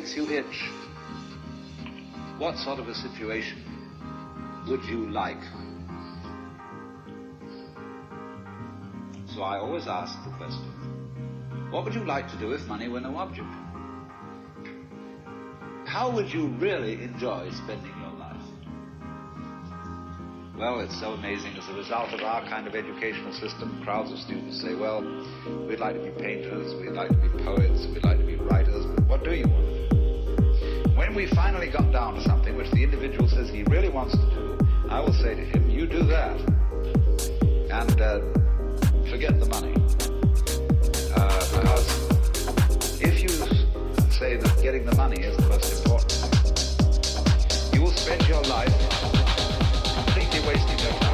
makes you itch? What sort of a situation would you like? So I always ask the question, what would you like to do if money were no object? How would you really enjoy spending your life? Well, it's so amazing. As a result of our kind of educational system, crowds of students say, well, we'd like to be painters, we'd like to be poets, we'd like to be writers, but what do you want? When we finally got down to something which the individual says he really wants to do, I will say to him, you do that. And forget the money. Because if you say that getting the money is the most important thing, you will spend your life completely wasting your time.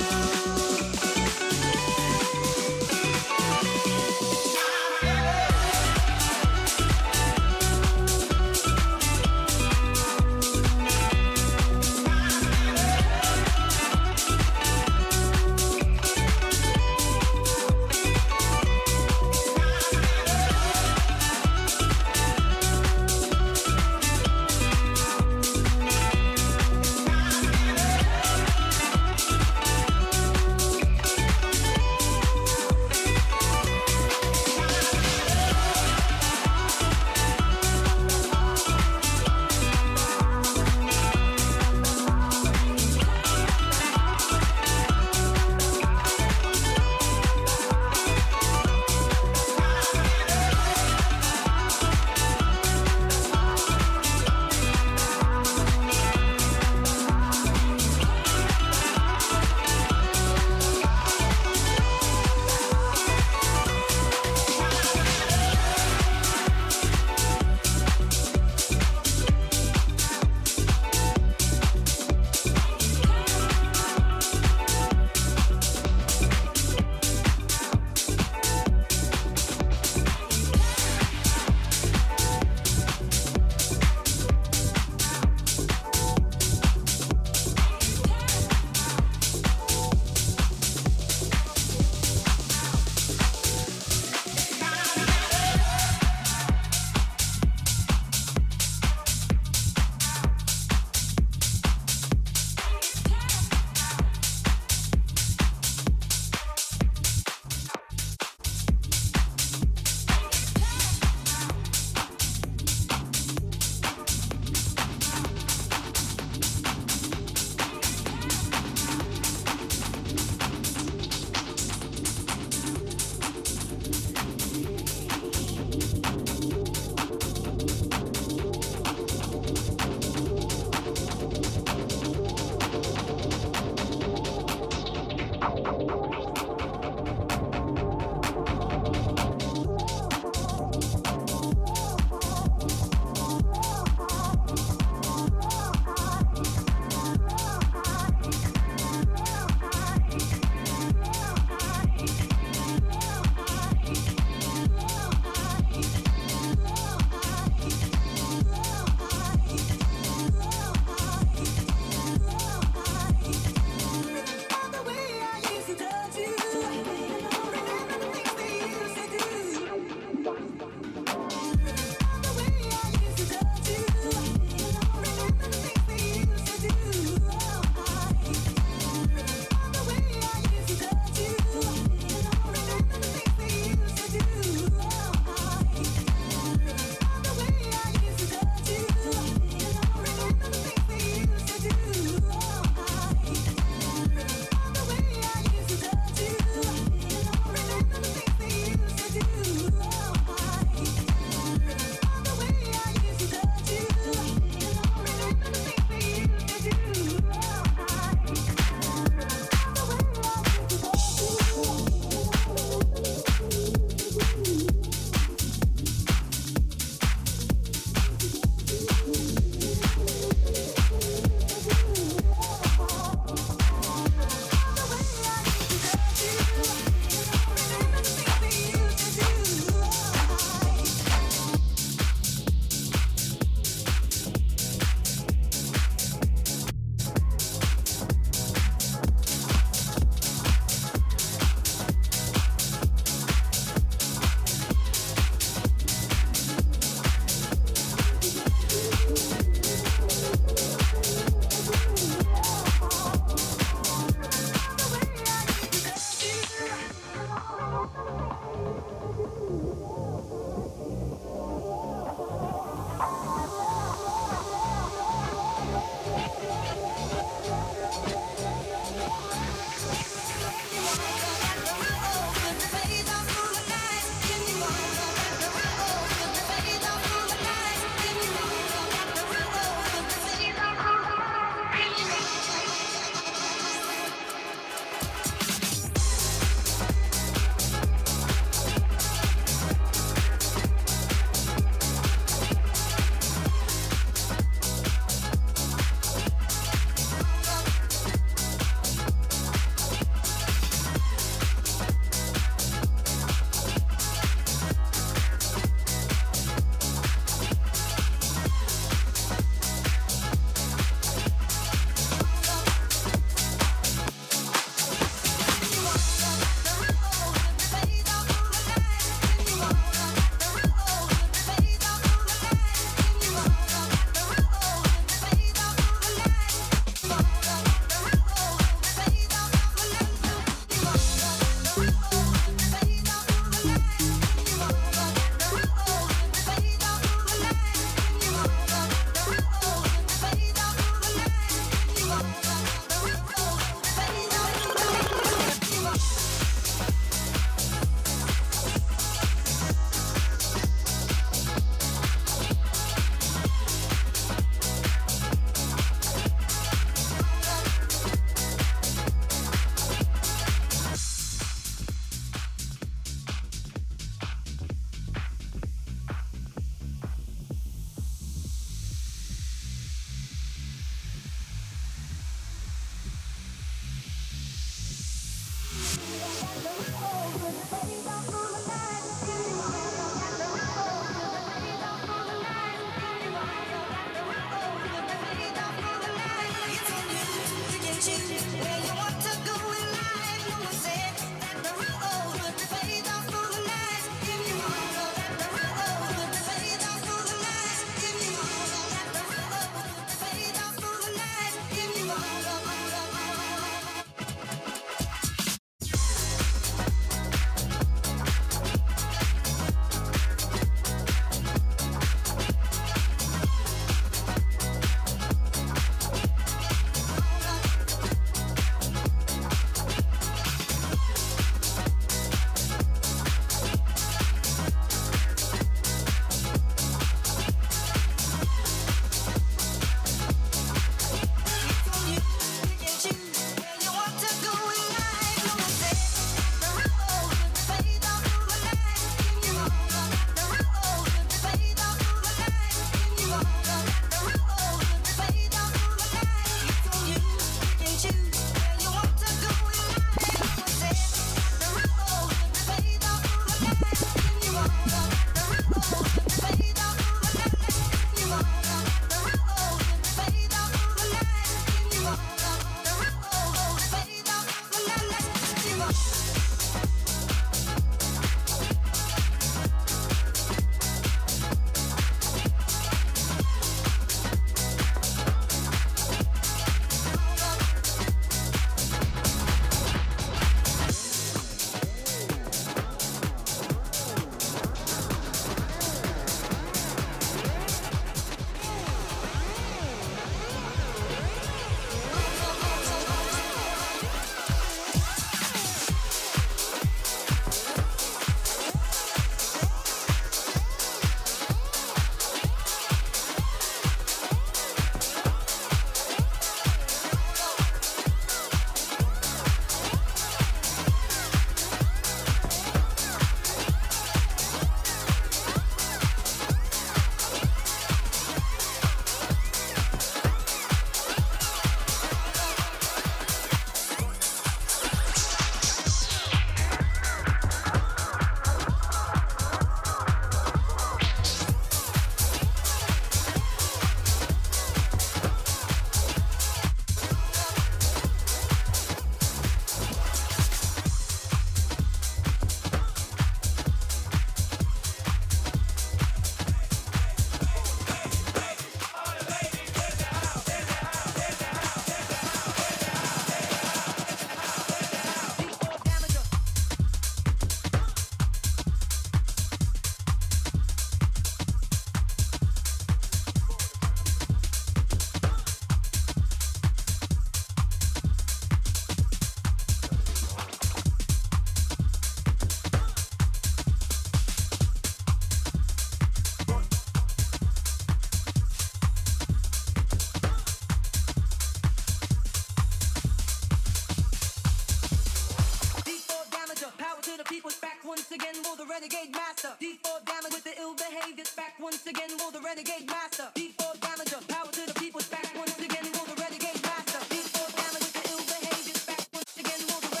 will the renegade master. D4 damage with the ill behavior. Back once again will the renegade master. D4 damager, power to the people's back once again will the renegade master. D4 damage with the ill behavior. Back once again will the renegade master.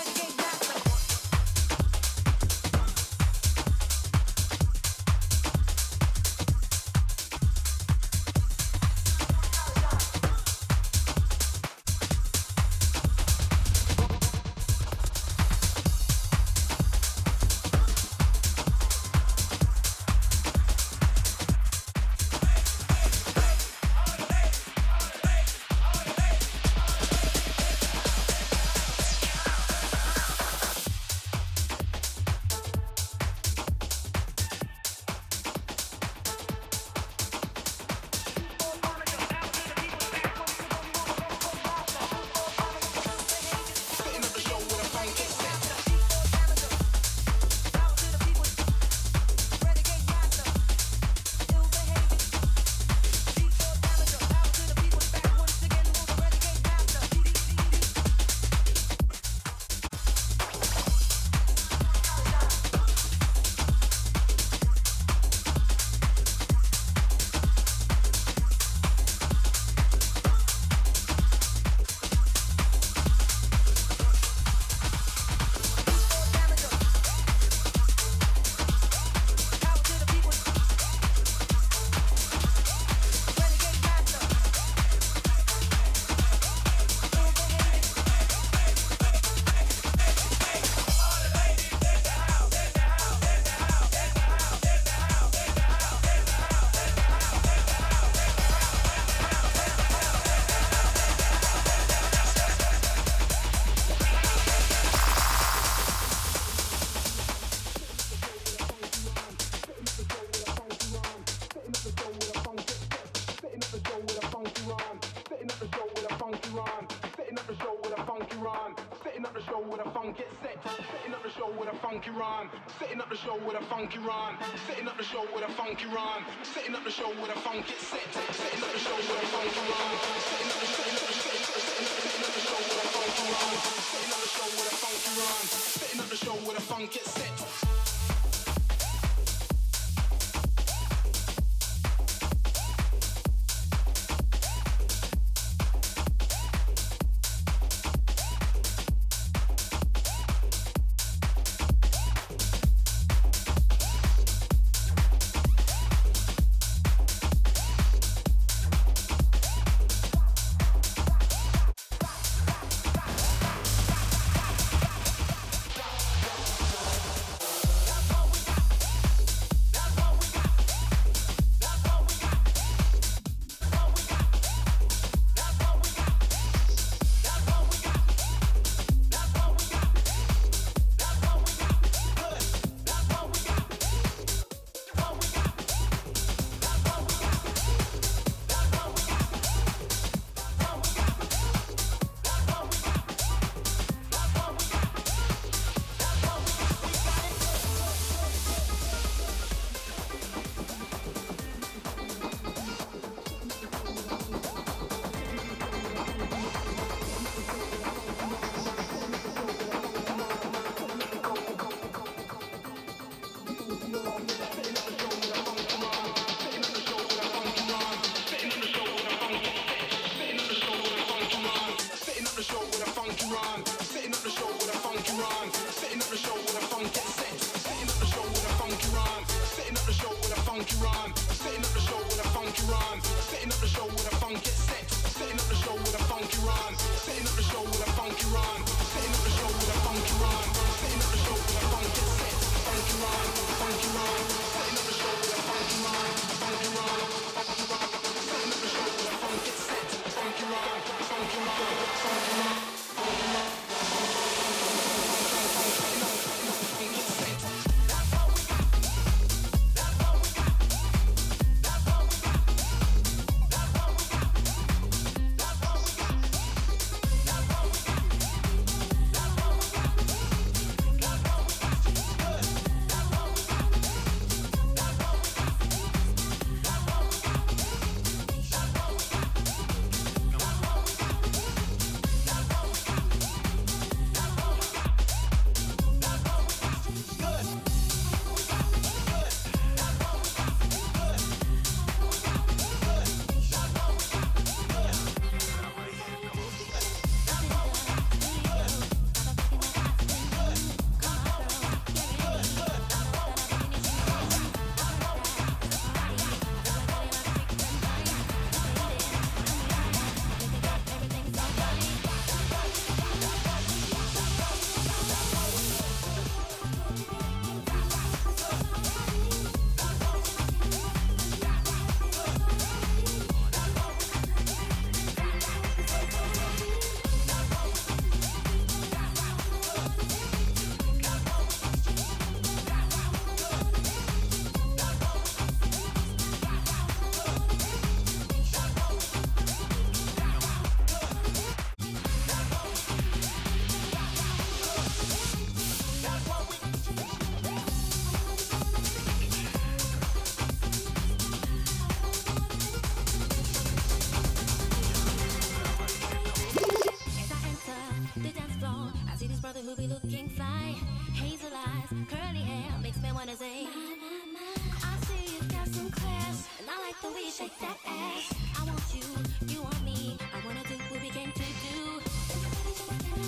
shake that ass. I want you, you want me. I wanna do what we came to do.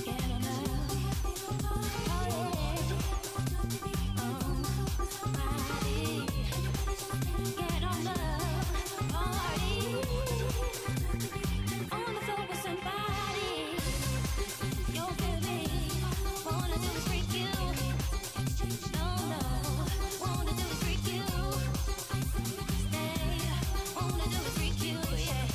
Get on up, oh yeah, oh my body. Get on up, party. On the floor with somebody. Yo baby, wanna do this freak you. No, no, wanna do this freak you. Wanna do it, freak you, yeah.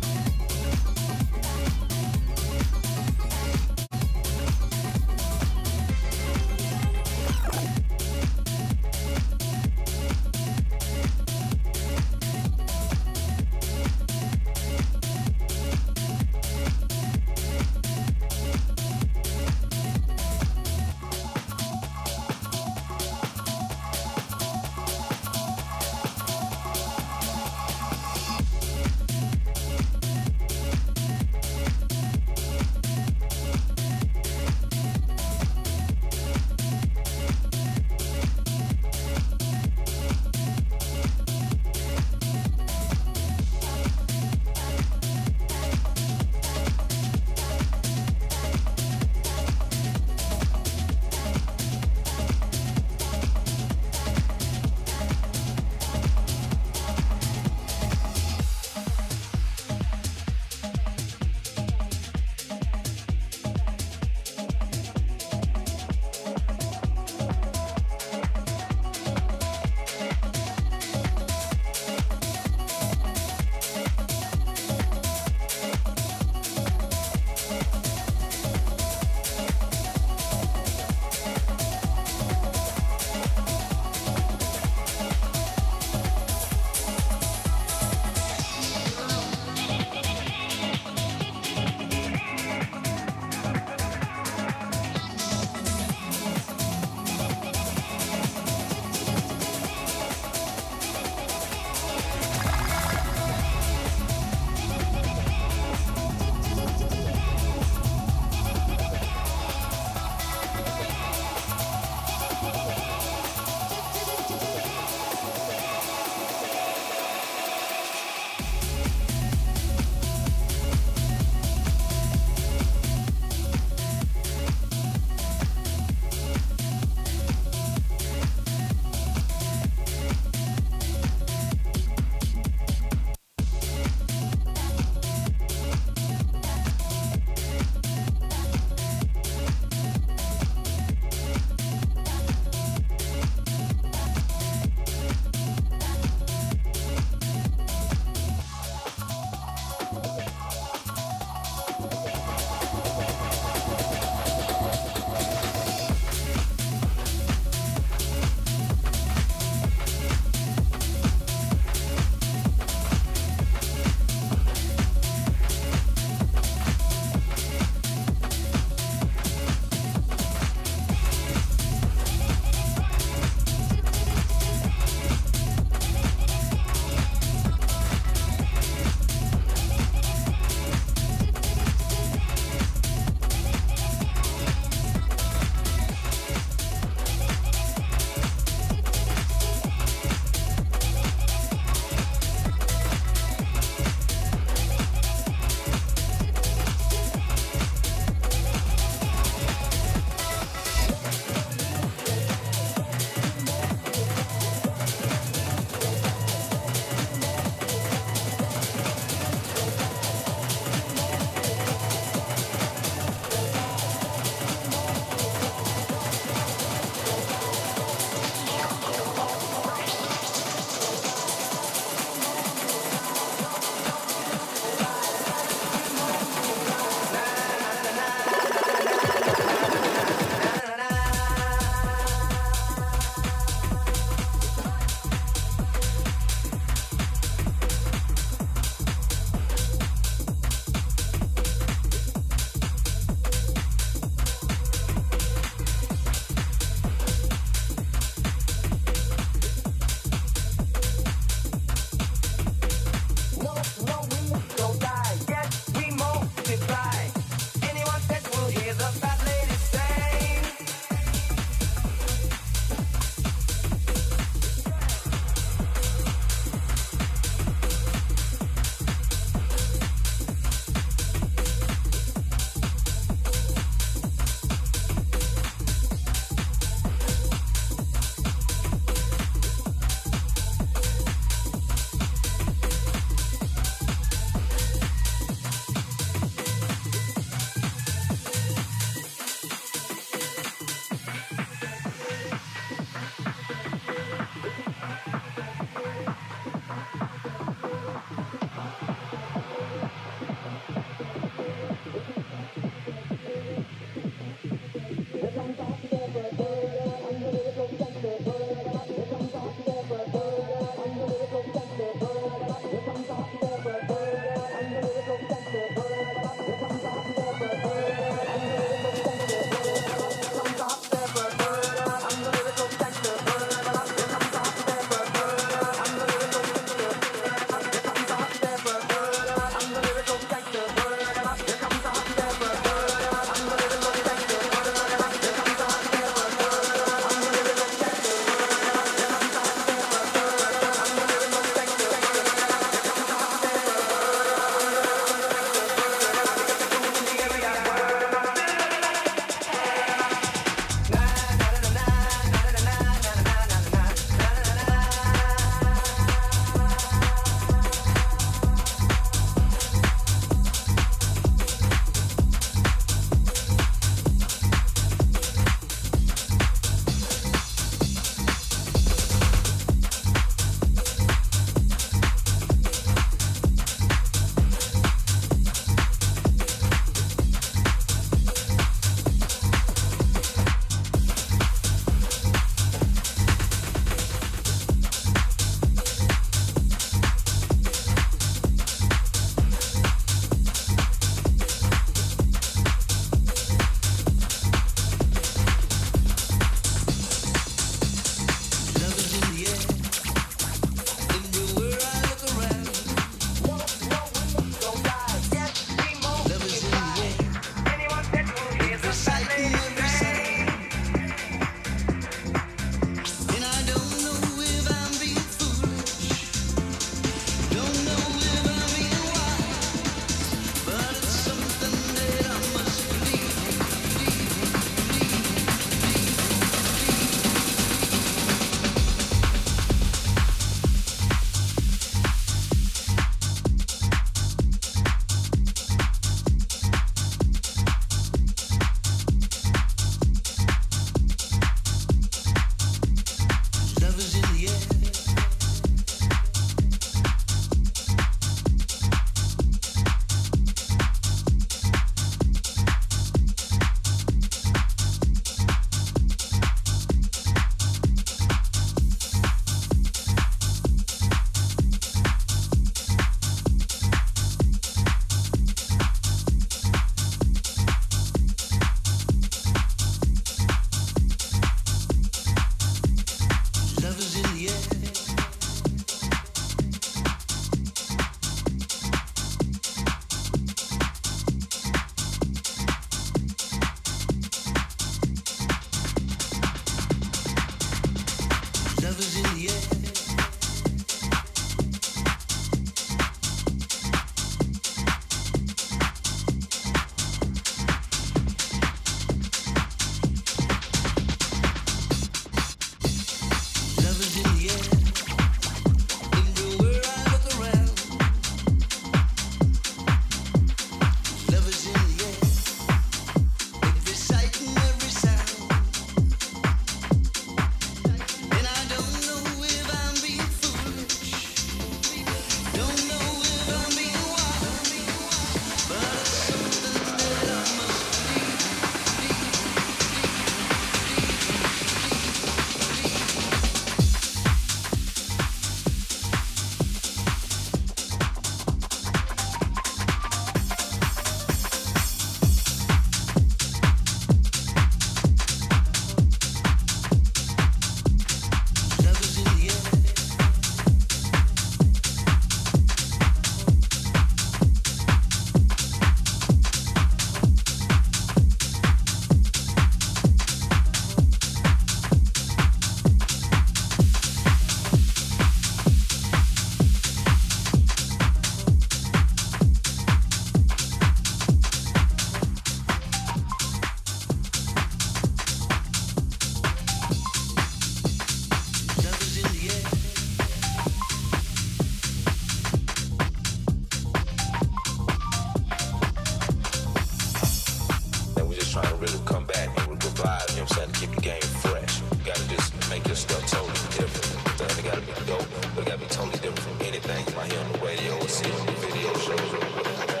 really come back and really provide, you know what I'm saying, to keep the game fresh. You gotta just make your stuff totally different. So it gotta be dope, but it gotta be totally different from anything you might hear on the radio or see on the video shows or whatever.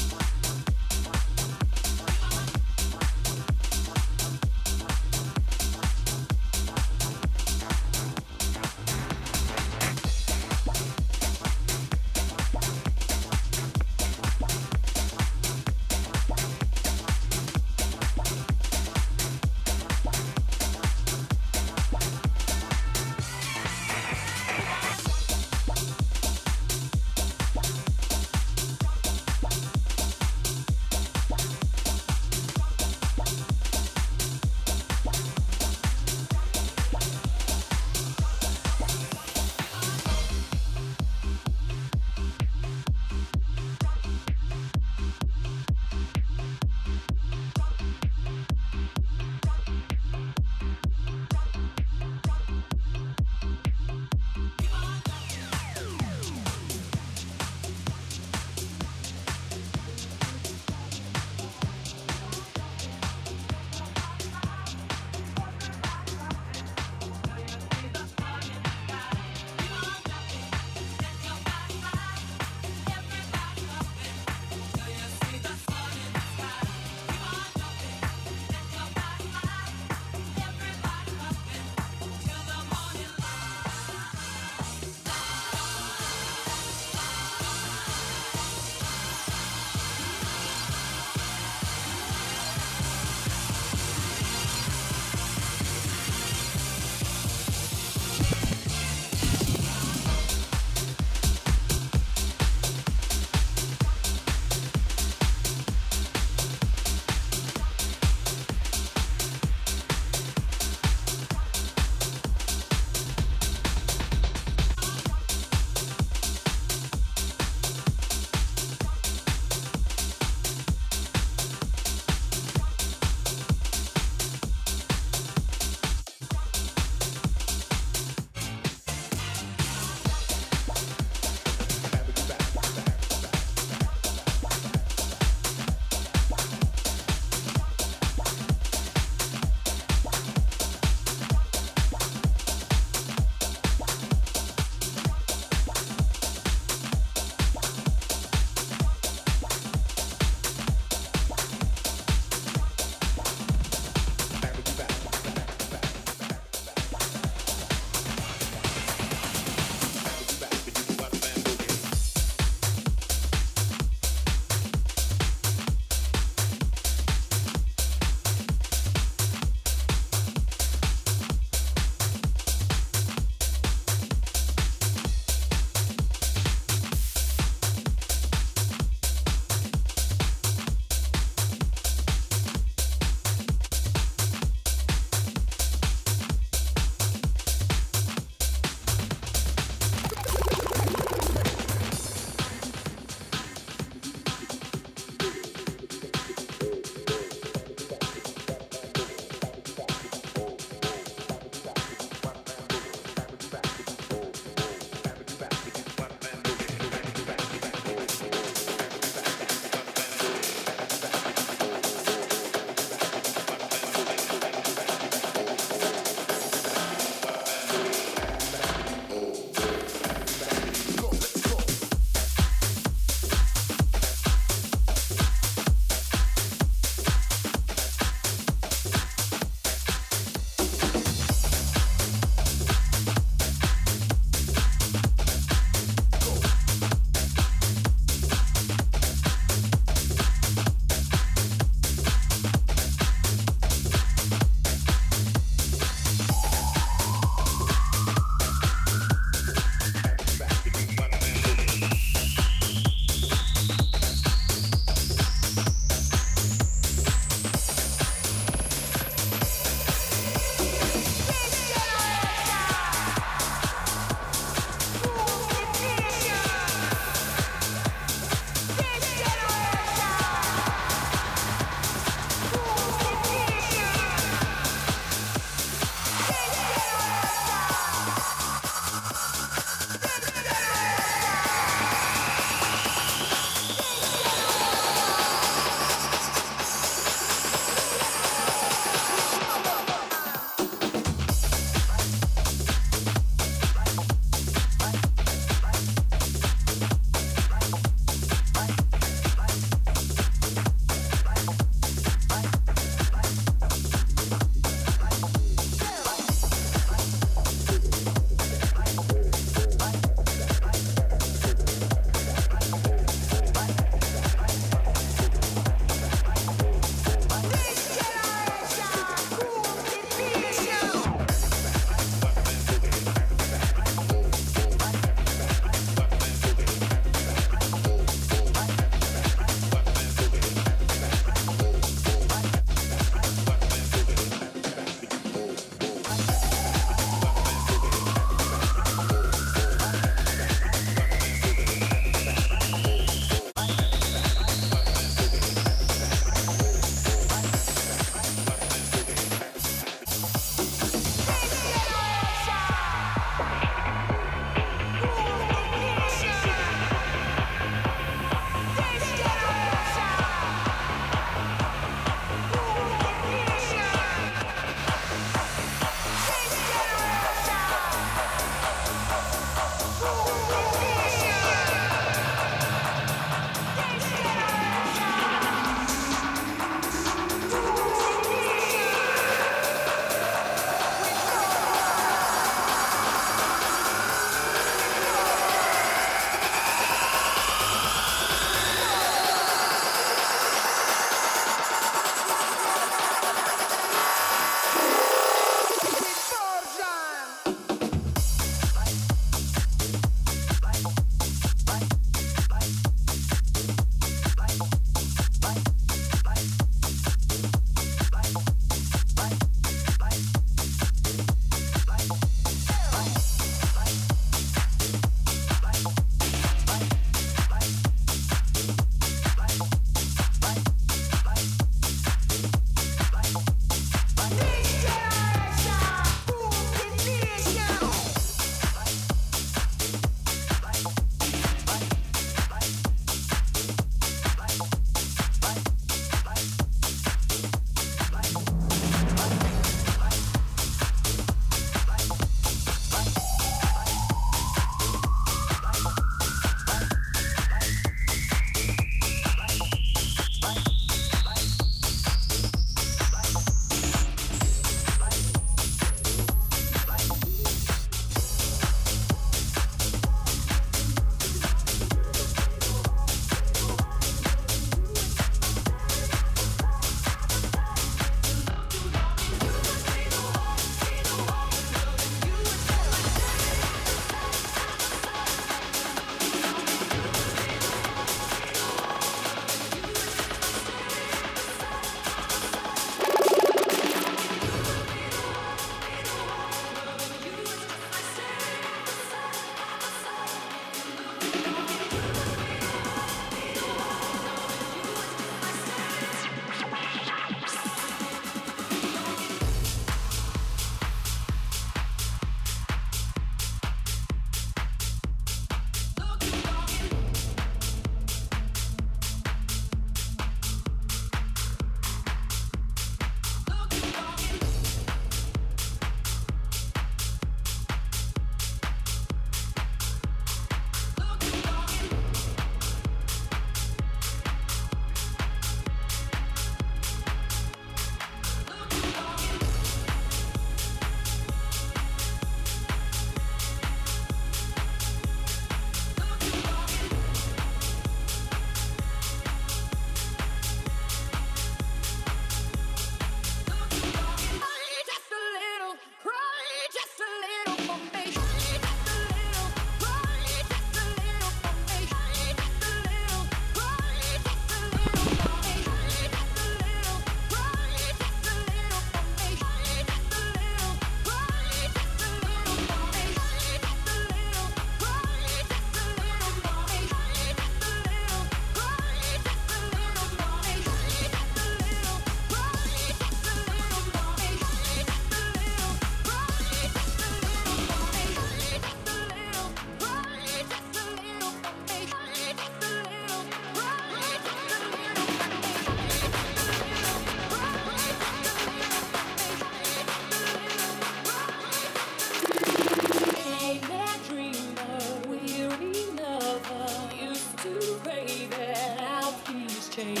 take